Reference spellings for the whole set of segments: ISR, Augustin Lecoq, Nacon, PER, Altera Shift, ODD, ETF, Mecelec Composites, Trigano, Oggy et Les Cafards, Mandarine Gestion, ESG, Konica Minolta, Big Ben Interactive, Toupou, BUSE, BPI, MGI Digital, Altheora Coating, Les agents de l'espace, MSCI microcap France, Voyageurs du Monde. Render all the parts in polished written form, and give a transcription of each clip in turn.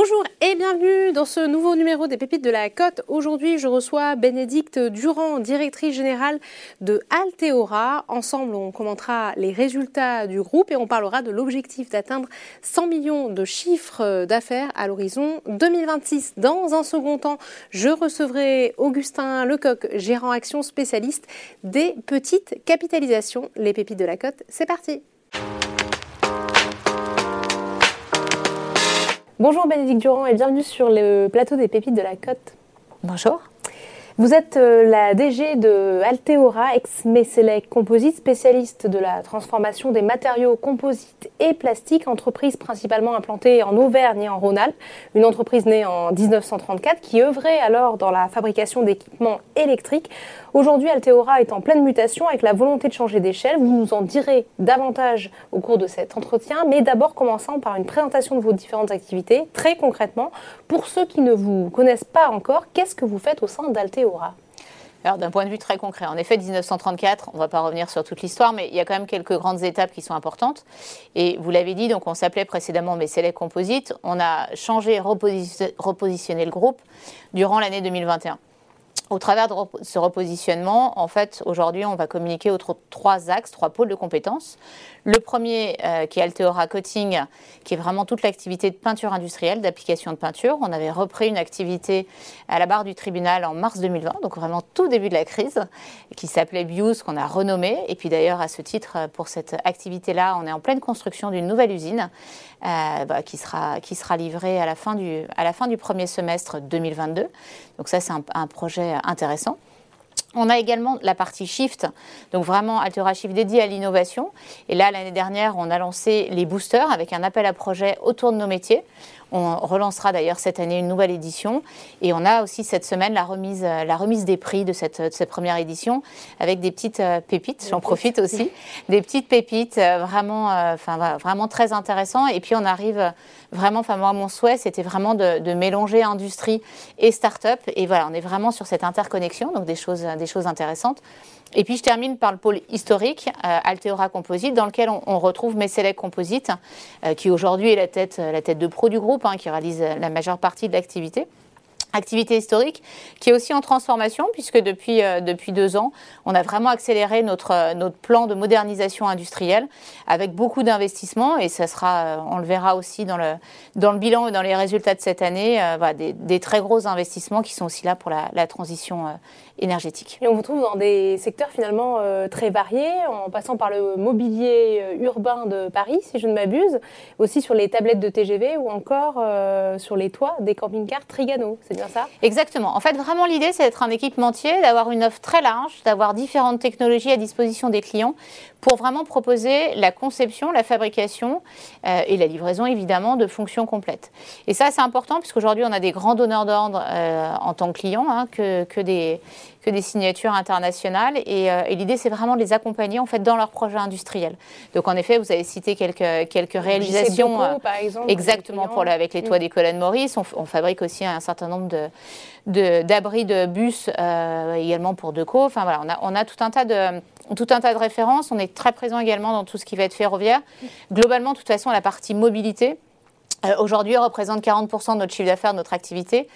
Bonjour et bienvenue dans ce nouveau numéro des Pépites de la Côte. Aujourd'hui, je reçois Bénédicte Durand, directrice générale de Altheora. Ensemble, on commentera les résultats du groupe et on parlera de l'objectif d'atteindre 100 millions de chiffres d'affaires à l'horizon 2026. Dans un second temps, je recevrai Augustin Lecoq, gérant action spécialiste des petites capitalisations. Les Pépites de la Côte, c'est parti. Bonjour Bénédicte Durand et bienvenue sur le plateau des Pépites de la Côte. Bonjour. Vous êtes la DG de Altheora, ex-Mecelec Composites, spécialiste de la transformation des matériaux composites et plastiques, entreprise principalement implantée en Auvergne et en Rhône-Alpes, une entreprise née en 1934 qui œuvrait alors dans la fabrication d'équipements électriques. Aujourd'hui, Altheora est en pleine mutation avec la volonté de changer d'échelle. Vous nous en direz davantage au cours de cet entretien, mais d'abord commençons par une présentation de vos différentes activités. Très concrètement, pour ceux qui ne vous connaissent pas encore, qu'est-ce que vous faites au sein d'Altheora ? Alors d'un point de vue très concret, en effet 1934, on ne va pas revenir sur toute l'histoire, mais il y a quand même quelques grandes étapes qui sont importantes. Et vous l'avez dit, donc on s'appelait précédemment Mecelec Composites, on a changé, repositionné le groupe durant l'année 2021. Au travers de ce repositionnement, en fait, aujourd'hui, on va communiquer autour de trois axes, trois pôles de compétences. Le premier, qui est Altheora Coating, qui est vraiment toute l'activité de peinture industrielle, d'application de peinture. On avait repris une activité à la barre du tribunal en mars 2020, donc vraiment tout début de la crise, qui s'appelait BUSE, qu'on a renommée. Et puis d'ailleurs, à ce titre, pour cette activité-là, on est en pleine construction d'une nouvelle usine qui sera livrée à la fin du premier semestre 2022. Donc ça, c'est un projet intéressant. On a également la partie Shift, donc vraiment Altera Shift dédiée à l'innovation. Et là, l'année dernière, on a lancé les boosters avec un appel à projet autour de nos métiers. On relancera d'ailleurs cette année une nouvelle édition. Et on a aussi cette semaine la remise des prix de cette première édition avec des petites pépites, j'en profite aussi, des petites pépites vraiment très intéressantes. Et puis on arrive vraiment, enfin moi mon souhait c'était vraiment de mélanger industrie et start-up. Et voilà, on est vraiment sur cette interconnexion, donc des choses intéressantes. Et puis je termine par le pôle historique, Altheora Composites, dans lequel on retrouve Mecelec Composites, qui aujourd'hui est la tête de proue du groupe, qui réalise la majeure partie de l'activité. Activité historique qui est aussi en transformation, puisque depuis 2 ans, on a vraiment accéléré notre plan de modernisation industrielle avec beaucoup d'investissements et ça sera, on le verra aussi dans le bilan et dans les résultats de cette année, des très gros investissements qui sont aussi là pour la transition énergétique. Et on vous trouve dans des secteurs finalement très variés, en passant par le mobilier urbain de Paris, si je ne m'abuse, aussi sur les tablettes de TGV ou encore sur les toits des camping-cars Trigano. Ça. Exactement. En fait, vraiment, l'idée, c'est d'être un équipementier, d'avoir une offre très large, d'avoir différentes technologies à disposition des clients pour vraiment proposer la conception, la fabrication et la livraison, évidemment, de fonctions complètes. Et ça, c'est important, puisqu'aujourd'hui, on a des grands donneurs d'ordre en tant que clients, que des signatures internationales. Et l'idée, c'est vraiment de les accompagner, en fait, dans leurs projets industriels. Donc, en effet, vous avez cité quelques réalisations. Beaucoup, par exemple. Exactement, avec les toits des colonnes Maurice. On fabrique aussi un certain nombre d'abris de bus également pour Deco. Enfin voilà, on a tout un tas de références. On est très présent également dans tout ce qui va être ferroviaire. Globalement, de toute façon, la partie mobilité aujourd'hui représente 40% de notre chiffre d'affaires, de notre activité.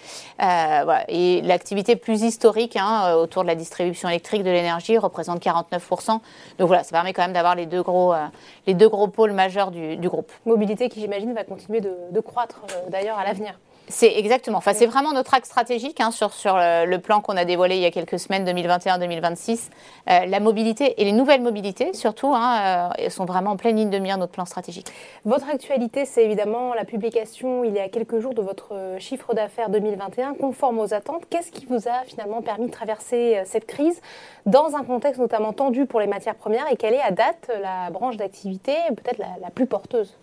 Et l'activité plus historique autour de la distribution électrique de l'énergie représente 49%. Donc voilà, ça permet quand même d'avoir les deux gros pôles majeurs du groupe. Mobilité qui, j'imagine, va continuer de croître d'ailleurs à l'avenir. C'est exactement. Enfin, c'est vraiment notre axe stratégique sur le plan qu'on a dévoilé il y a quelques semaines, 2021-2026. La mobilité et les nouvelles mobilités, surtout, sont vraiment en pleine ligne de mire notre plan stratégique. Votre actualité, c'est évidemment la publication il y a quelques jours de votre chiffre d'affaires 2021 conforme aux attentes. Qu'est-ce qui vous a finalement permis de traverser cette crise dans un contexte notamment tendu pour les matières premières et quelle est à date la branche d'activité peut-être la plus porteuse ?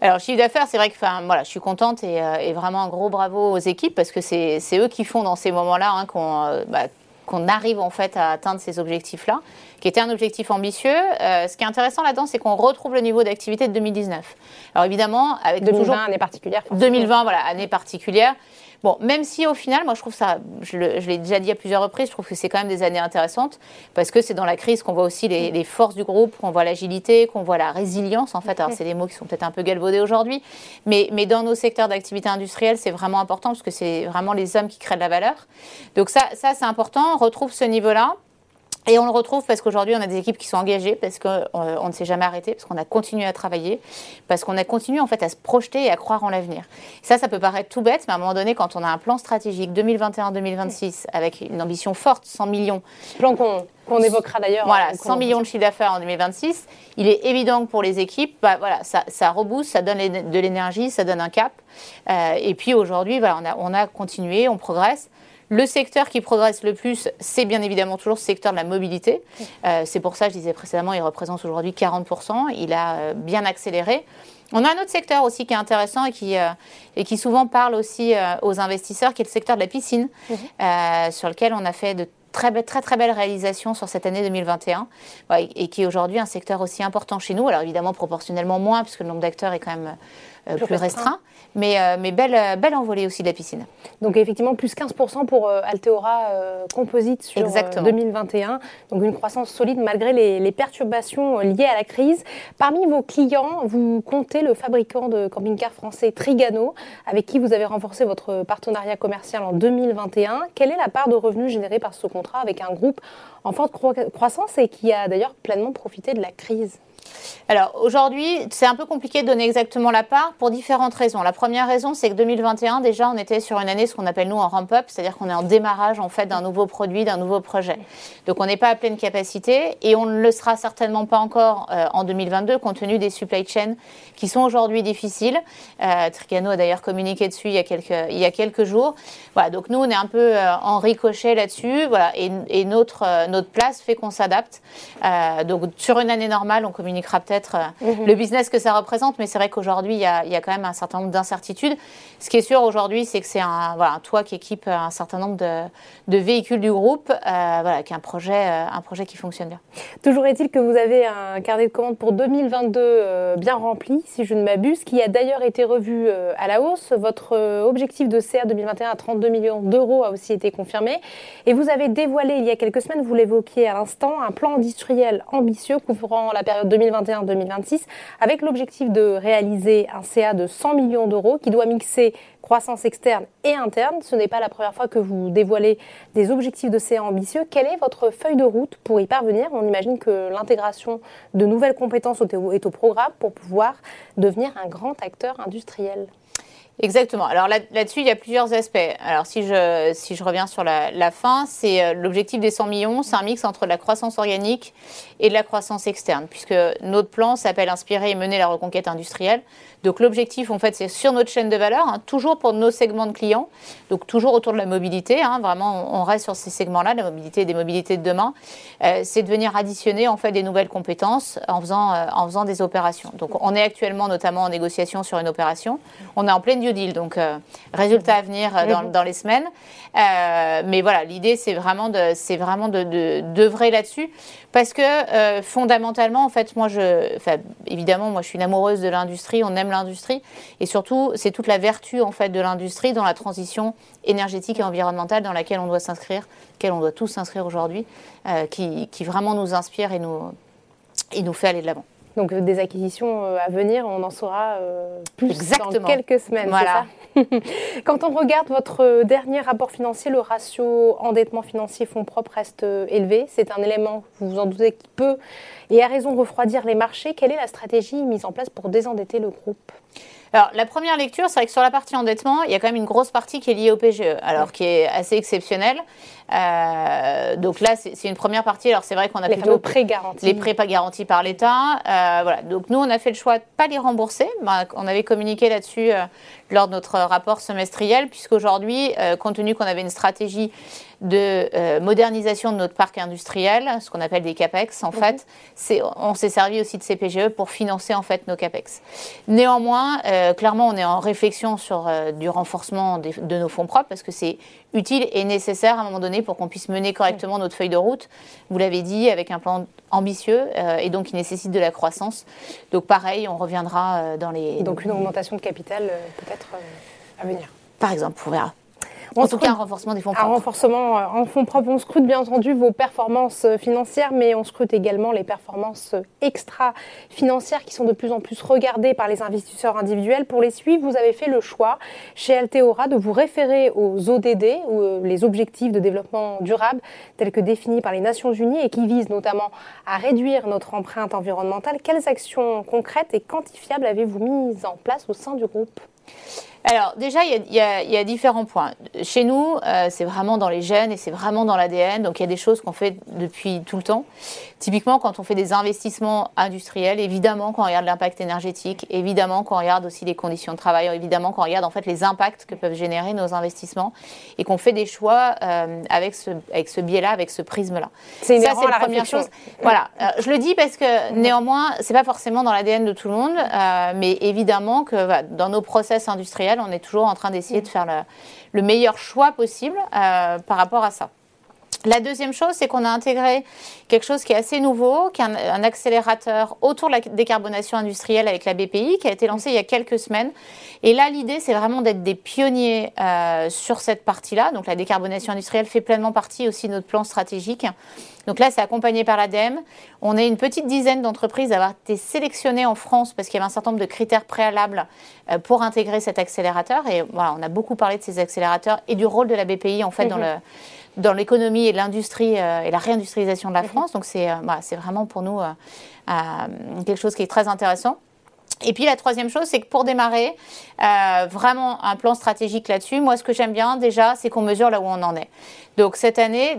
Alors, chiffre d'affaires, c'est vrai que je suis contente et vraiment un gros bravo aux équipes parce que c'est eux qui font dans ces moments-là qu'on arrive en fait à atteindre ces objectifs-là. qui était un objectif ambitieux. Ce qui est intéressant là-dedans, c'est qu'on retrouve le niveau d'activité de 2019. Alors évidemment, avec 2020, toujours... année particulière. Forcément. 2020, voilà, année particulière. Bon, même si au final, moi je trouve ça, je l'ai déjà dit à plusieurs reprises, je trouve que c'est quand même des années intéressantes parce que c'est dans la crise qu'on voit aussi les forces du groupe, qu'on voit l'agilité, qu'on voit la résilience en fait. Alors c'est des mots qui sont peut-être un peu galvaudés aujourd'hui, mais dans nos secteurs d'activité industrielle, c'est vraiment important parce que c'est vraiment les hommes qui créent de la valeur. Donc ça c'est important, on retrouve ce niveau-là. Et on le retrouve parce qu'aujourd'hui, on a des équipes qui sont engagées, parce qu'on ne s'est jamais arrêté, parce qu'on a continué à travailler, parce qu'on a continué en fait à se projeter et à croire en l'avenir. Ça peut paraître tout bête, mais à un moment donné, quand on a un plan stratégique 2021-2026 avec une ambition forte, 100 millions. Plan qu'on évoquera d'ailleurs. Voilà, 100 millions de chiffre d'affaires en 2026. Il est évident que pour les équipes, ça rebooste, ça donne de l'énergie, ça donne un cap. Et puis aujourd'hui, on a continué, on progresse. Le secteur qui progresse le plus, c'est bien évidemment toujours le secteur de la mobilité. C'est pour ça, je disais précédemment, il représente aujourd'hui 40%. Il a bien accéléré. On a un autre secteur aussi qui est intéressant et qui souvent parle aussi aux investisseurs, qui est le secteur de la piscine, sur lequel on a fait de très belle réalisation sur cette année 2021 et qui est aujourd'hui un secteur aussi important chez nous. Alors évidemment proportionnellement moins puisque le nombre d'acteurs est quand même plus restreint, mais belle envolée aussi de la piscine. Donc effectivement plus 15% pour Altheora Composites sur 2021. Donc une croissance solide malgré les perturbations liées à la crise. Parmi vos clients, vous comptez le fabricant de camping-cars français Trigano avec qui vous avez renforcé votre partenariat commercial en 2021. Quelle est la part de revenus générée par ce contrat avec un groupe en forte croissance et qui a d'ailleurs pleinement profité de la crise? Alors aujourd'hui, c'est un peu compliqué de donner exactement la part pour différentes raisons. La première raison, c'est que 2021, déjà, on était sur une année, ce qu'on appelle nous en ramp-up, c'est-à-dire qu'on est en démarrage en fait d'un nouveau produit, d'un nouveau projet. Donc on n'est pas à pleine capacité et on ne le sera certainement pas encore en 2022 compte tenu des supply chains qui sont aujourd'hui difficiles. Trigano a d'ailleurs communiqué dessus il y a quelques jours. Voilà, donc nous, on est un peu en ricochet là-dessus et notre place fait qu'on s'adapte. Donc sur une année normale, on communique peut-être le business que ça représente, mais c'est vrai qu'aujourd'hui, il y a quand même un certain nombre d'incertitudes. Ce qui est sûr aujourd'hui, c'est que c'est un toit qui équipe un certain nombre de véhicules du groupe, qui est un projet qui fonctionne bien. Toujours est-il que vous avez un carnet de commandes pour 2022 bien rempli, si je ne m'abuse, qui a d'ailleurs été revu à la hausse. Votre objectif de CA 2021 à 32 millions d'euros a aussi été confirmé. Et vous avez dévoilé il y a quelques semaines, vous l'évoquiez à l'instant, un plan industriel ambitieux couvrant la période 2021-2026, avec l'objectif de réaliser un CA de 100 millions d'euros qui doit mixer croissance externe et interne. Ce n'est pas la première fois que vous dévoilez des objectifs de CA ambitieux. Quelle est votre feuille de route pour y parvenir? On imagine que l'intégration de nouvelles compétences est au programme pour pouvoir devenir un grand acteur industriel. Exactement. Alors là-dessus, il y a plusieurs aspects. Alors si je reviens sur la fin, c'est l'objectif des 100 millions, c'est un mix entre de la croissance organique et de la croissance externe, puisque notre plan s'appelle Inspirer et mener la reconquête industrielle. Donc l'objectif, en fait, c'est sur notre chaîne de valeur, toujours pour nos segments de clients, donc toujours autour de la mobilité. Vraiment, on reste sur ces segments-là, la mobilité et des mobilités de demain. C'est de venir additionner en fait des nouvelles compétences en faisant des opérations. Donc on est actuellement notamment en négociation sur une opération. On est en pleine deal, donc résultat à venir dans les semaines. Mais voilà, l'idée, c'est vraiment d'œuvrer là-dessus parce que fondamentalement, en fait, moi, évidemment, je suis une amoureuse de l'industrie, on aime l'industrie et surtout, c'est toute la vertu en fait de l'industrie dans la transition énergétique et environnementale dans laquelle on doit s'inscrire, laquelle on doit tous s'inscrire aujourd'hui, qui vraiment nous inspire et nous fait aller de l'avant. Donc des acquisitions à venir, on en saura plus dans quelques semaines, c'est ça ? Quand on regarde votre dernier rapport financier, le ratio endettement financier fonds propres reste élevé. C'est un élément, vous vous en doutez, qui peut et à raison refroidir les marchés. Quelle est la stratégie mise en place pour désendetter le groupe ? Alors, la première lecture, c'est vrai que sur la partie endettement, il y a quand même une grosse partie qui est liée au PGE, qui est assez exceptionnelle. Donc là, c'est une première partie. Alors, c'est vrai qu'on a plutôt les prêts pas garantis par l'État. Donc, nous, on a fait le choix de ne pas les rembourser. On avait communiqué là-dessus lors de notre rapport semestriel, puisqu'aujourd'hui, compte tenu qu'on avait une stratégie de modernisation de notre parc industriel, ce qu'on appelle des CAPEX en fait. On s'est servi aussi de CPGE pour financer en fait nos CAPEX. Néanmoins, clairement, on est en réflexion sur du renforcement de nos fonds propres parce que c'est utile et nécessaire à un moment donné pour qu'on puisse mener correctement notre feuille de route. Vous l'avez dit, avec un plan ambitieux et donc qui nécessite de la croissance. Donc pareil, on reviendra dans les... Donc une augmentation de capital peut-être à venir. Par exemple, on verra. En tout cas, un renforcement des fonds propres. Un renforcement en fonds propres. On scrute bien entendu vos performances financières, mais on scrute également les performances extra-financières qui sont de plus en plus regardées par les investisseurs individuels. Pour les suivre, vous avez fait le choix chez Altheora de vous référer aux ODD, ou les objectifs de développement durable, tels que définis par les Nations Unies et qui visent notamment à réduire notre empreinte environnementale. Quelles actions concrètes et quantifiables avez-vous mises en place au sein du groupe ? Alors déjà, il y a différents points. Chez nous, c'est vraiment dans les gènes et c'est vraiment dans l'ADN. Donc il y a des choses qu'on fait depuis tout le temps. Typiquement, quand on fait des investissements industriels, évidemment qu'on regarde l'impact énergétique, évidemment qu'on regarde aussi les conditions de travail, évidemment qu'on regarde en fait les impacts que peuvent générer nos investissements et qu'on fait des choix avec ce biais-là, avec ce prisme-là. C'est ça, c'est la première chose. Voilà. Je le dis parce que néanmoins, c'est pas forcément dans l'ADN de tout le monde, mais évidemment que voilà, dans nos process industriels, on est toujours en train d'essayer de faire le meilleur choix possible par rapport à ça. La deuxième chose, c'est qu'on a intégré quelque chose qui est assez nouveau, qui est un accélérateur autour de la décarbonation industrielle avec la BPI, qui a été lancé il y a quelques semaines. Et là, l'idée, c'est vraiment d'être des pionniers sur cette partie-là. Donc, la décarbonation industrielle fait pleinement partie aussi de notre plan stratégique. Donc là, c'est accompagné par l'ADEME. On est une petite dizaine d'entreprises à avoir été sélectionnées en France parce qu'il y avait un certain nombre de critères préalables pour intégrer cet accélérateur. Et voilà, on a beaucoup parlé de ces accélérateurs et du rôle de la BPI, en fait, dans l'économie et l'industrie et la réindustrialisation de la France. Donc c'est vraiment pour nous quelque chose qui est très intéressant. Et puis la troisième chose, c'est que pour démarrer, vraiment un plan stratégique là-dessus, moi ce que j'aime bien déjà, c'est qu'on mesure là où on en est. Donc cette année,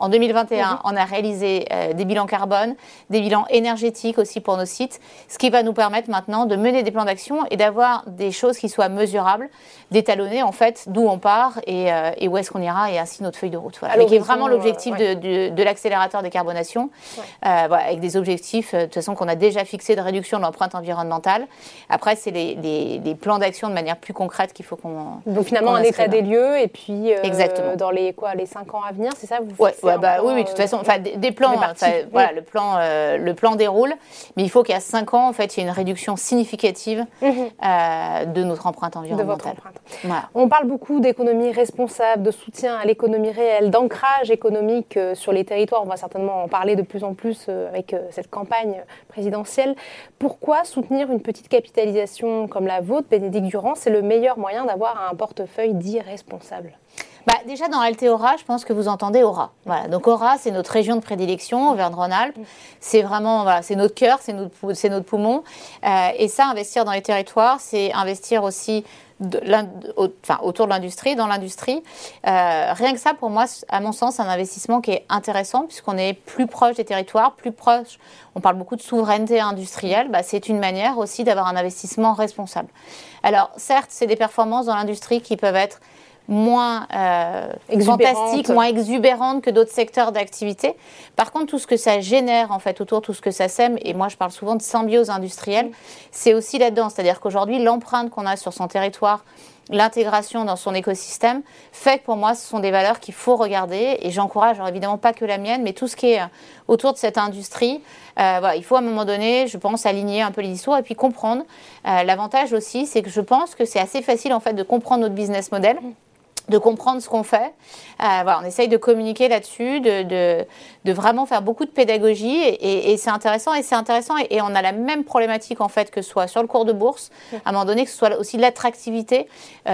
en 2021, on a réalisé des bilans carbone, des bilans énergétiques aussi pour nos sites, ce qui va nous permettre maintenant de mener des plans d'action et d'avoir des choses qui soient mesurables, d'étalonner en fait d'où on part et où est-ce qu'on ira et ainsi notre feuille de route. Voilà. Mais qui est vraiment l'objectif de l'accélérateur décarbonation, avec des objectifs de toute façon qu'on a déjà fixés de réduction de l'empreinte environnementale. Après, c'est les plans d'action de manière plus concrète qu'il faut qu'on... Donc finalement, un état des lieux et puis exactement. Dans les quoi, les 5 ans à venir, c'est ça vous de toute façon, des plans, voilà, le plan déroule, mais il faut qu'à 5 ans, en fait, il y ait une réduction significative de notre empreinte environnementale. De votre empreinte. Voilà. On parle beaucoup d'économie responsable, de soutien à l'économie réelle, d'ancrage économique sur les territoires, on va certainement en parler de plus en plus avec cette campagne présidentielle. Pourquoi soutenir une petite capitalisation comme la vôtre, Bénédicte Durand, c'est le meilleur moyen d'avoir un portefeuille dit responsable? Déjà, dans Altheora, je pense que vous entendez Aura. Voilà. Donc, Aura, c'est notre région de prédilection, Auvergne-Rhône-Alpes. C'est vraiment, voilà, c'est notre cœur, c'est notre poumon. Et ça, investir dans les territoires, c'est investir aussi autour de l'industrie, dans l'industrie. Rien que ça, pour moi, à mon sens, c'est un investissement qui est intéressant puisqu'on est plus proche des territoires, plus proche. On parle beaucoup de souveraineté industrielle. C'est une manière aussi d'avoir un investissement responsable. Alors, certes, c'est des performances dans l'industrie qui peuvent être moins fantastique, moins exubérante que d'autres secteurs d'activité. Par contre, tout ce que ça génère en fait autour, tout ce que ça sème, et moi je parle souvent de symbiose industrielle, c'est aussi là-dedans. C'est-à-dire qu'aujourd'hui, l'empreinte qu'on a sur son territoire, l'intégration dans son écosystème, fait que pour moi, ce sont des valeurs qu'il faut regarder et j'encourage, alors évidemment pas que la mienne, mais tout ce qui est autour de cette industrie. Il faut à un moment donné, je pense, aligner un peu les discours et puis comprendre. L'avantage aussi, c'est que je pense que c'est assez facile en fait de comprendre notre business model, de comprendre ce qu'on fait. On essaye de communiquer là-dessus, de vraiment faire beaucoup de pédagogie et c'est intéressant. Et on a la même problématique en fait que ce soit sur le cours de bourse, à un moment donné, que ce soit aussi de l'attractivité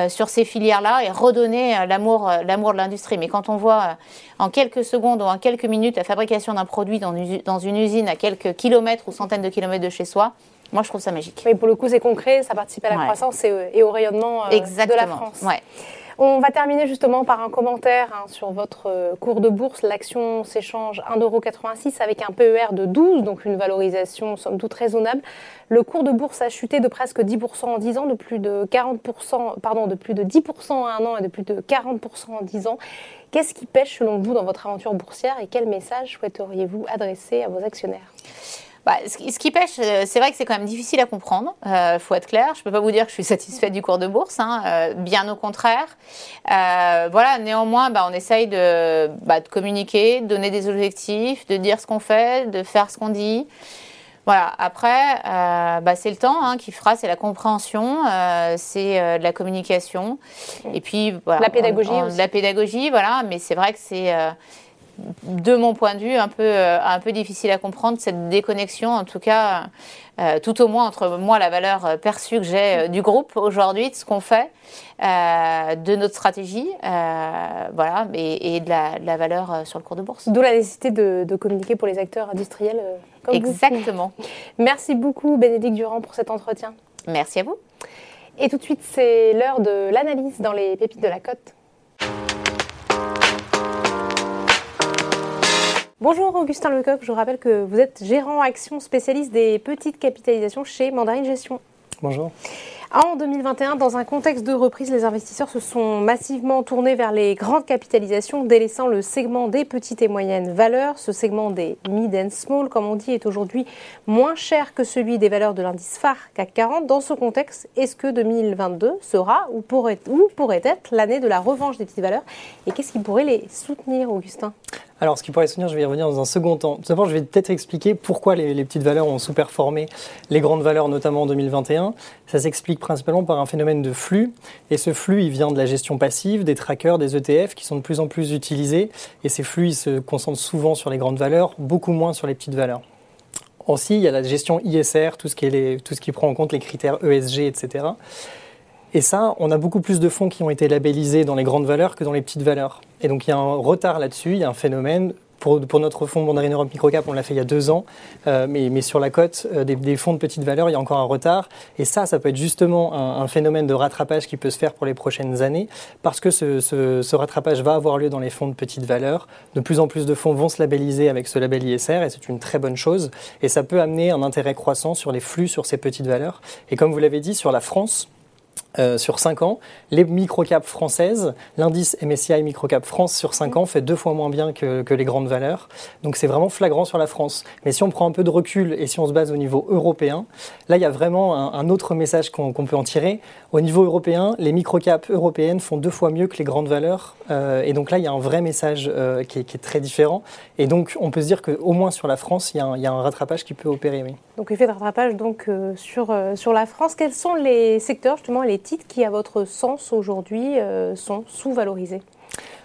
sur ces filières-là et redonner l'amour de l'industrie. Mais quand on voit en quelques secondes ou en quelques minutes la fabrication d'un produit dans une usine à quelques kilomètres ou centaines de kilomètres de chez soi, moi, je trouve ça magique. Oui, pour le coup, c'est concret, ça participe à la croissance et au rayonnement de la France. Exactement, ouais. On va terminer justement par un commentaire sur votre cours de bourse. L'action s'échange 1,86 € avec un PER de 12, donc une valorisation somme toute raisonnable. Le cours de bourse a chuté de presque 10% en 10 ans, de plus de 40%, pardon, de plus de 10% en un an et de plus de 40% en 10 ans. Qu'est-ce qui pêche selon vous dans votre aventure boursière et quel message souhaiteriez-vous adresser à vos actionnaires ? Bah, ce qui pêche, c'est vrai que c'est quand même difficile à comprendre, faut être clair. Je ne peux pas vous dire que je suis satisfaite du cours de bourse, hein, bien au contraire. Voilà, néanmoins, on essaye de communiquer, de donner des objectifs, de dire ce qu'on fait, de faire ce qu'on dit. Voilà, après, c'est le temps qui fera, c'est la compréhension, c'est de la communication. Et puis, voilà. La pédagogie aussi. La pédagogie, voilà, mais c'est vrai que c'est... de mon point de vue, un peu difficile à comprendre, cette déconnexion, en tout cas, tout au moins entre moi, la valeur perçue que j'ai du groupe aujourd'hui, de ce qu'on fait, de notre stratégie, voilà, et de la valeur sur le cours de bourse. D'où la nécessité de communiquer pour les acteurs industriels comme exactement. Vous. Merci beaucoup, Bénédicte Durand, pour cet entretien. Merci à vous. Et tout de suite, c'est l'heure de l'analyse dans les pépites de la cote. Bonjour Augustin Lecoq, je vous rappelle que vous êtes gérant action spécialiste des petites capitalisations chez Mandarine Gestion. Bonjour. En 2021, dans un contexte de reprise, les investisseurs se sont massivement tournés vers les grandes capitalisations, délaissant le segment des petites et moyennes valeurs. Ce segment des mid and small, comme on dit, est aujourd'hui moins cher que celui des valeurs de l'indice phare CAC 40. Dans ce contexte, est-ce que 2022 sera ou pourrait être l'année de la revanche des petites valeurs? Et qu'est-ce qui pourrait les soutenir, Augustin? Alors, ce qui pourrait les soutenir, je vais y revenir dans un second temps. Tout d'abord, je vais peut-être expliquer pourquoi les petites valeurs ont sous-performé les grandes valeurs, notamment en 2021. Ça s'explique principalement par un phénomène de flux. Et ce flux, il vient de la gestion passive, des trackers, des ETF qui sont de plus en plus utilisés. Et ces flux, ils se concentrent souvent sur les grandes valeurs, beaucoup moins sur les petites valeurs. Aussi, il y a la gestion ISR, tout ce qui prend en compte les critères ESG, etc. Et ça, on a beaucoup plus de fonds qui ont été labellisés dans les grandes valeurs que dans les petites valeurs. Et donc, il y a un retard là-dessus, il y a un phénomène. Pour notre fonds Mandarine Europe Microcap, on l'a fait il y a 2 ans, mais sur la cote des fonds de petites valeurs, il y a encore un retard. Et ça peut être justement un phénomène de rattrapage qui peut se faire pour les prochaines années, parce que ce rattrapage va avoir lieu dans les fonds de petites valeurs. De plus en plus de fonds vont se labelliser avec ce label ISR, et c'est une très bonne chose. Et ça peut amener un intérêt croissant sur les flux sur ces petites valeurs. Et comme vous l'avez dit, sur la France... sur 5 ans, les microcaps françaises, l'indice MSCI microcap France sur 5 ans fait 2 fois moins bien que les grandes valeurs. Donc c'est vraiment flagrant sur la France. Mais si on prend un peu de recul et si on se base au niveau européen, là il y a vraiment un autre message qu'on peut en tirer. Au niveau européen, les microcaps européennes font 2 fois mieux que les grandes valeurs. Et donc là il y a un vrai message qui est très différent. Et donc on peut se dire qu'au moins sur la France, il y a un rattrapage qui peut opérer. Oui. Donc effet de rattrapage sur la France. Quels sont les secteurs justement, les titres qui, à votre sens, aujourd'hui, sont sous-valorisés?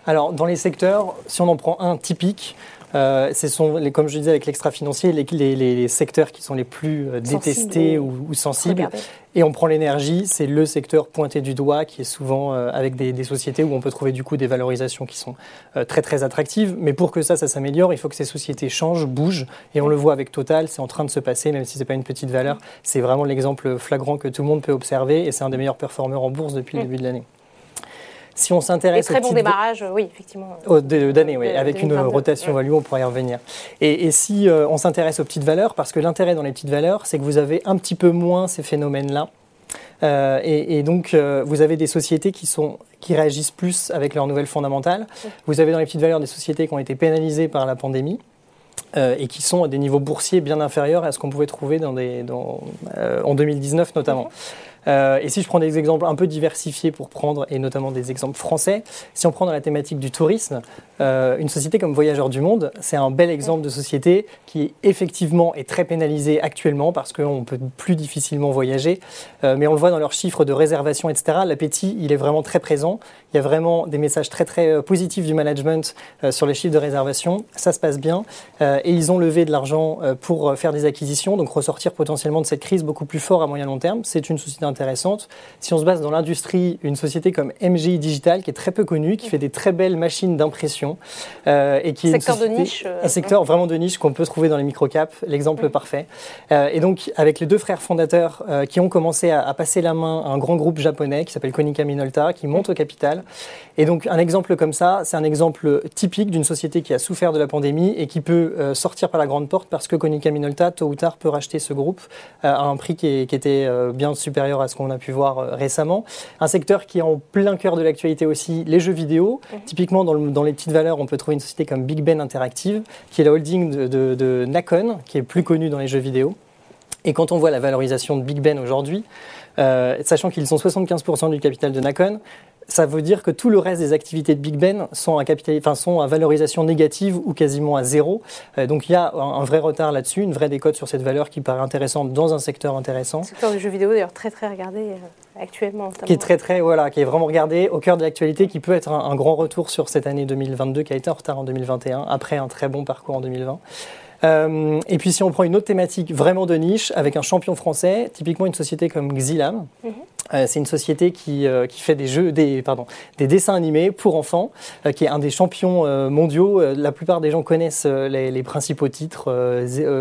Alors, dans les secteurs, si on en prend un typique, ce sont, comme je disais avec l'extra-financier, les secteurs qui sont les plus détestés ou sensibles. Regardez. Et on prend l'énergie, c'est le secteur pointé du doigt qui est souvent avec des sociétés où on peut trouver du coup des valorisations qui sont très très attractives. Mais pour que ça s'améliore, il faut que ces sociétés changent, bougent. Et on le voit avec Total, c'est en train de se passer, même si c'est pas une petite valeur. C'est vraiment l'exemple flagrant que tout le monde peut observer et c'est un des meilleurs performeurs en bourse depuis le début de l'année. Si on s'intéresse très bon démarrage, oui, effectivement. D'année, oui, avec 2022, une rotation value, on pourrait y revenir. Et si on s'intéresse aux petites valeurs, parce que l'intérêt dans les petites valeurs, c'est que vous avez un petit peu moins ces phénomènes-là. Donc, vous avez des sociétés qui réagissent plus avec leurs nouvelles fondamentales. Vous avez dans les petites valeurs des sociétés qui ont été pénalisées par la pandémie. Et qui sont à des niveaux boursiers bien inférieurs à ce qu'on pouvait trouver en 2019 notamment. Et si je prends des exemples un peu diversifiés pour prendre, et notamment des exemples français, si on prend dans la thématique du tourisme, une société comme Voyageurs du Monde, c'est un bel exemple de société qui effectivement est très pénalisée actuellement parce qu'on peut plus difficilement voyager, mais on le voit dans leurs chiffres de réservation, etc. L'appétit, il est vraiment très présent. Il y a vraiment des messages très très positifs du management sur les chiffres de réservation. Ça se passe bien. Et ils ont levé de l'argent pour faire des acquisitions, donc ressortir potentiellement de cette crise beaucoup plus fort à moyen long terme. C'est une société intéressante. Si on se base dans l'industrie, une société comme MGI Digital, qui est très peu connue, qui fait des très belles machines d'impression. Un secteur vraiment de niche qu'on peut trouver dans les microcaps, l'exemple parfait. Et donc, avec les deux frères fondateurs qui ont commencé à passer la main à un grand groupe japonais qui s'appelle Konica Minolta, qui monte au capital. Et donc, un exemple comme ça, c'est un exemple typique d'une société qui a souffert de la pandémie et qui peut sortir par la grande porte parce que Konica Minolta, tôt ou tard, peut racheter ce groupe à un prix qui était bien supérieur à ce qu'on a pu voir récemment. Un secteur qui est en plein cœur de l'actualité aussi, les jeux vidéo. Typiquement, dans les petites valeurs, on peut trouver une société comme Big Ben Interactive, qui est la holding de Nacon, qui est plus connue dans les jeux vidéo. Et quand on voit la valorisation de Big Ben aujourd'hui, sachant qu'ils ont 75% du capital de Nacon, ça veut dire que tout le reste des activités de Big Ben sont à valorisation négative ou quasiment à zéro. Donc il y a un vrai retard là-dessus, une vraie décote sur cette valeur qui paraît intéressante dans un secteur intéressant. Le secteur du jeu vidéo d'ailleurs très très regardé actuellement. Notamment. Qui est qui est vraiment regardé au cœur de l'actualité, qui peut être un grand retour sur cette année 2022 qui a été en retard en 2021 après un très bon parcours en 2020. Et puis si on prend une autre thématique vraiment de niche avec un champion français, typiquement une société comme Xilam, c'est une société qui fait des dessins animés pour enfants, qui est un des champions mondiaux. La plupart des gens connaissent les principaux titres,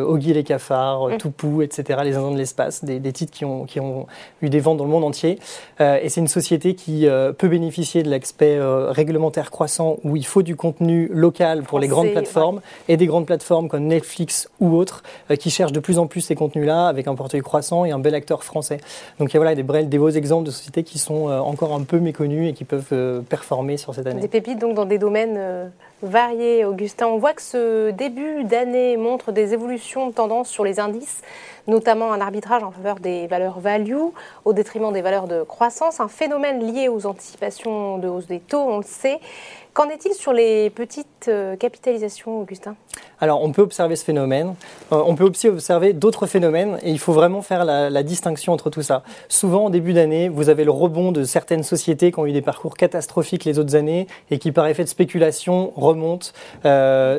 Oggy et Les Cafards, Toupou, etc., Les agents de l'espace, des titres qui ont eu des ventes dans le monde entier. Et c'est une société qui peut bénéficier de l'aspect réglementaire croissant où il faut du contenu local pour les grandes plateformes et des grandes plateformes comme Netflix ou autres qui cherchent de plus en plus ces contenus-là avec un portefeuille croissant et un bel acteur français. Donc voilà des beaux exemples de sociétés qui sont encore un peu méconnues et qui peuvent performer sur cette année. Des pépites donc dans des domaines variés, Augustin. On voit que ce début d'année montre des évolutions de tendance sur les indices, notamment un arbitrage en faveur des valeurs value au détriment des valeurs de croissance, un phénomène lié aux anticipations de hausse des taux, on le sait. Qu'en est-il sur les petites capitalisations, Augustin ? Alors, on peut observer ce phénomène. On peut aussi observer d'autres phénomènes et il faut vraiment faire la distinction entre tout ça. Souvent, en début d'année, vous avez le rebond de certaines sociétés qui ont eu des parcours catastrophiques les autres années et qui, par effet de spéculation, remontent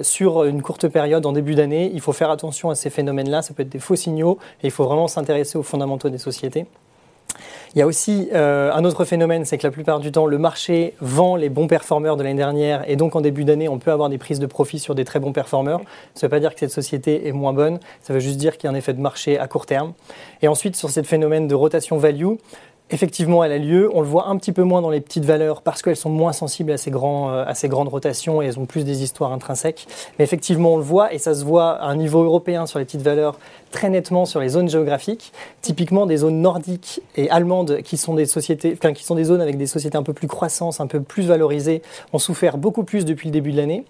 sur une courte période en début d'année. Il faut faire attention à ces phénomènes-là. Ça peut être des faux signaux et il faut vraiment s'intéresser aux fondamentaux des sociétés. Il y a aussi un autre phénomène, c'est que la plupart du temps, le marché vend les bons performeurs de l'année dernière et donc en début d'année, on peut avoir des prises de profit sur des très bons performeurs. Ça ne veut pas dire que cette société est moins bonne, ça veut juste dire qu'il y a un effet de marché à court terme. Et ensuite, sur ce phénomène de rotation value, effectivement, elle a lieu. On le voit un petit peu moins dans les petites valeurs parce qu'elles sont moins sensibles à ces grandes rotations et elles ont plus des histoires intrinsèques. Mais effectivement, on le voit et ça se voit à un niveau européen sur les petites valeurs, très nettement sur les zones géographiques, typiquement des zones nordiques et allemandes qui sont des zones avec des sociétés un peu plus croissantes, un peu plus valorisées, ont souffert beaucoup plus depuis le début de l'année.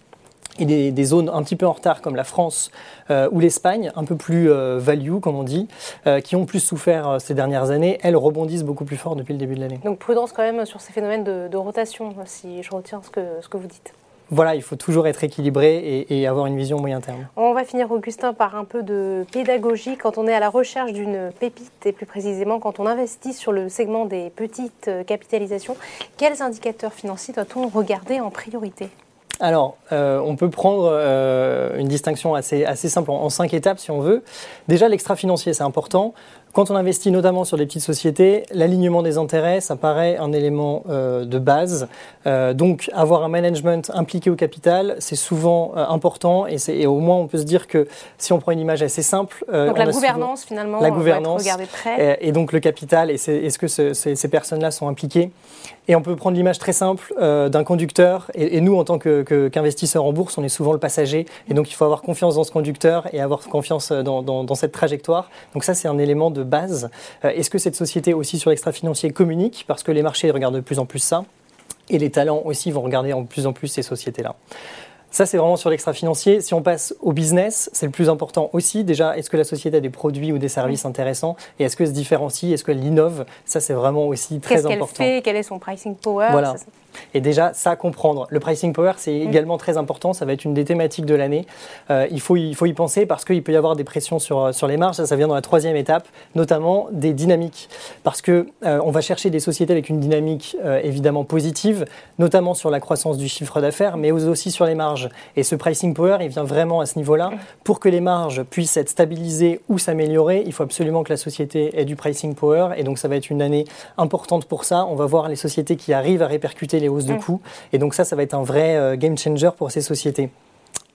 Et des zones un petit peu en retard comme la France ou l'Espagne, un peu plus value comme on dit, qui ont plus souffert ces dernières années, elles rebondissent beaucoup plus fort depuis le début de l'année. Donc prudence quand même sur ces phénomènes de rotation, si je retiens ce que vous dites. Voilà, il faut toujours être équilibré et avoir une vision moyen terme. On va finir, Augustin, par un peu de pédagogie. Quand on est à la recherche d'une pépite, et plus précisément quand on investit sur le segment des petites capitalisations, quels indicateurs financiers doit-on regarder en priorité ? Alors, on peut prendre une distinction assez simple en 5 étapes si on veut. Déjà, l'extra-financier, c'est important. Quand on investit notamment sur des petites sociétés, l'alignement des intérêts, ça paraît un élément de base. Donc, avoir un management impliqué au capital, c'est souvent important. Et au moins, on peut se dire que si on prend une image assez simple... donc, la gouvernance, finalement, on va être regardé de près. Et donc, le capital, est-ce que ces personnes-là sont impliquées ? Et on peut prendre l'image très simple d'un conducteur. Et nous, en tant qu'investisseurs en bourse, on est souvent le passager. Et donc, il faut avoir confiance dans ce conducteur et avoir confiance dans cette trajectoire. Donc, ça, c'est un élément de base. Est-ce que cette société aussi sur l'extra-financier communique ? Parce que les marchés regardent de plus en plus ça et les talents aussi vont regarder de plus en plus ces sociétés-là. Ça, c'est vraiment sur l'extra-financier. Si on passe au business, c'est le plus important aussi. Déjà, est-ce que la société a des produits ou des services intéressants ? Et est-ce qu'elle se différencie ? Est-ce qu'elle innove ? Ça, c'est vraiment aussi très important. Qu'est-ce qu'elle fait ? Quel est son pricing power ? Voilà. Et déjà, ça à comprendre. Le pricing power, c'est également très important. Ça va être une des thématiques de l'année. Il faut y penser parce qu'il peut y avoir des pressions sur les marges. Ça vient dans la 3e étape, notamment des dynamiques. Parce qu'on va chercher des sociétés avec une dynamique évidemment positive, notamment sur la croissance du chiffre d'affaires, mais aussi sur les marges. marges. Et ce pricing power, il vient vraiment à ce niveau-là. Pour que les marges puissent être stabilisées ou s'améliorer, il faut absolument que la société ait du pricing power. Et donc, ça va être une année importante pour ça. On va voir les sociétés qui arrivent à répercuter les hausses de coûts. Et donc, ça va être un vrai game changer pour ces sociétés.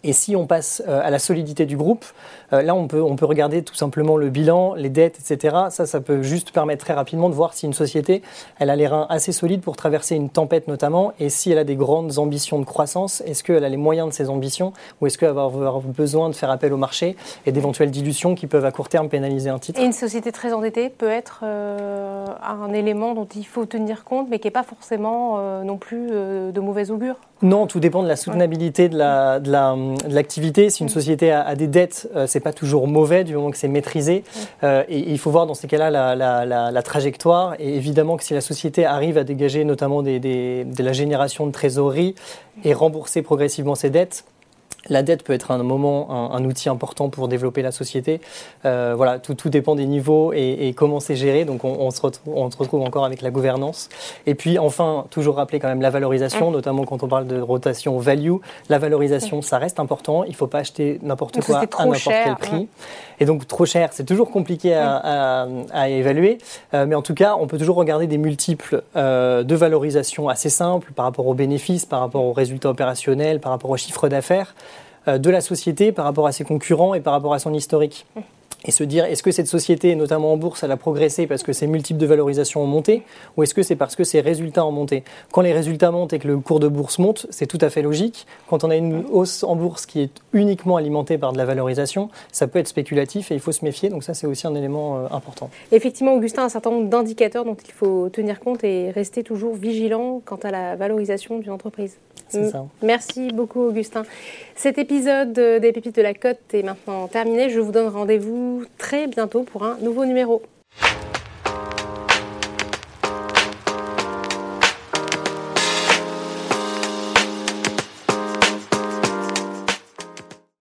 Et si on passe à la solidité du groupe, là on peut regarder tout simplement le bilan, les dettes, etc. Ça peut juste permettre très rapidement de voir si une société, elle a les reins assez solides pour traverser une tempête notamment, et si elle a des grandes ambitions de croissance, est-ce qu'elle a les moyens de ses ambitions, ou est-ce qu'elle va avoir besoin de faire appel au marché et d'éventuelles dilutions qui peuvent à court terme pénaliser un titre. Et une société très endettée peut être un élément dont il faut tenir compte, mais qui n'est pas forcément non plus de mauvais augure. Non, tout dépend de la soutenabilité de l'activité. Si une société a des dettes, c'est pas toujours mauvais du moment que c'est maîtrisé. Et il faut voir dans ces cas-là la trajectoire. Et évidemment que si la société arrive à dégager notamment de la génération de trésorerie et rembourser progressivement ses dettes, la dette peut être à un moment un outil important pour développer la société. Voilà, tout dépend des niveaux et comment c'est géré. Donc on se retrouve encore avec la gouvernance. Et puis enfin, toujours rappeler quand même la valorisation, notamment quand on parle de rotation value. La valorisation, ça reste important. Il ne faut pas acheter n'importe quoi à n'importe quel prix. Ouais. Et donc trop cher, c'est toujours compliqué à évaluer. Mais en tout cas, on peut toujours regarder des multiples de valorisation assez simples par rapport aux bénéfices, par rapport aux résultats opérationnels, par rapport aux chiffres d'affaires de la société par rapport à ses concurrents et par rapport à son historique. Et se dire, est-ce que cette société, notamment en bourse, elle a progressé parce que ses multiples de valorisation ont monté, ou est-ce que c'est parce que ses résultats ont monté ? Quand les résultats montent et que le cours de bourse monte, c'est tout à fait logique. Quand on a une hausse en bourse qui est uniquement alimentée par de la valorisation, ça peut être spéculatif et il faut se méfier. Donc ça, c'est aussi un élément important. Effectivement, Augustin, un certain nombre d'indicateurs dont il faut tenir compte et rester toujours vigilant quant à la valorisation d'une entreprise. C'est ça. Merci beaucoup, Augustin. Cet épisode des Pépites de la Côte est maintenant terminé. Je vous donne rendez-vous très bientôt pour un nouveau numéro.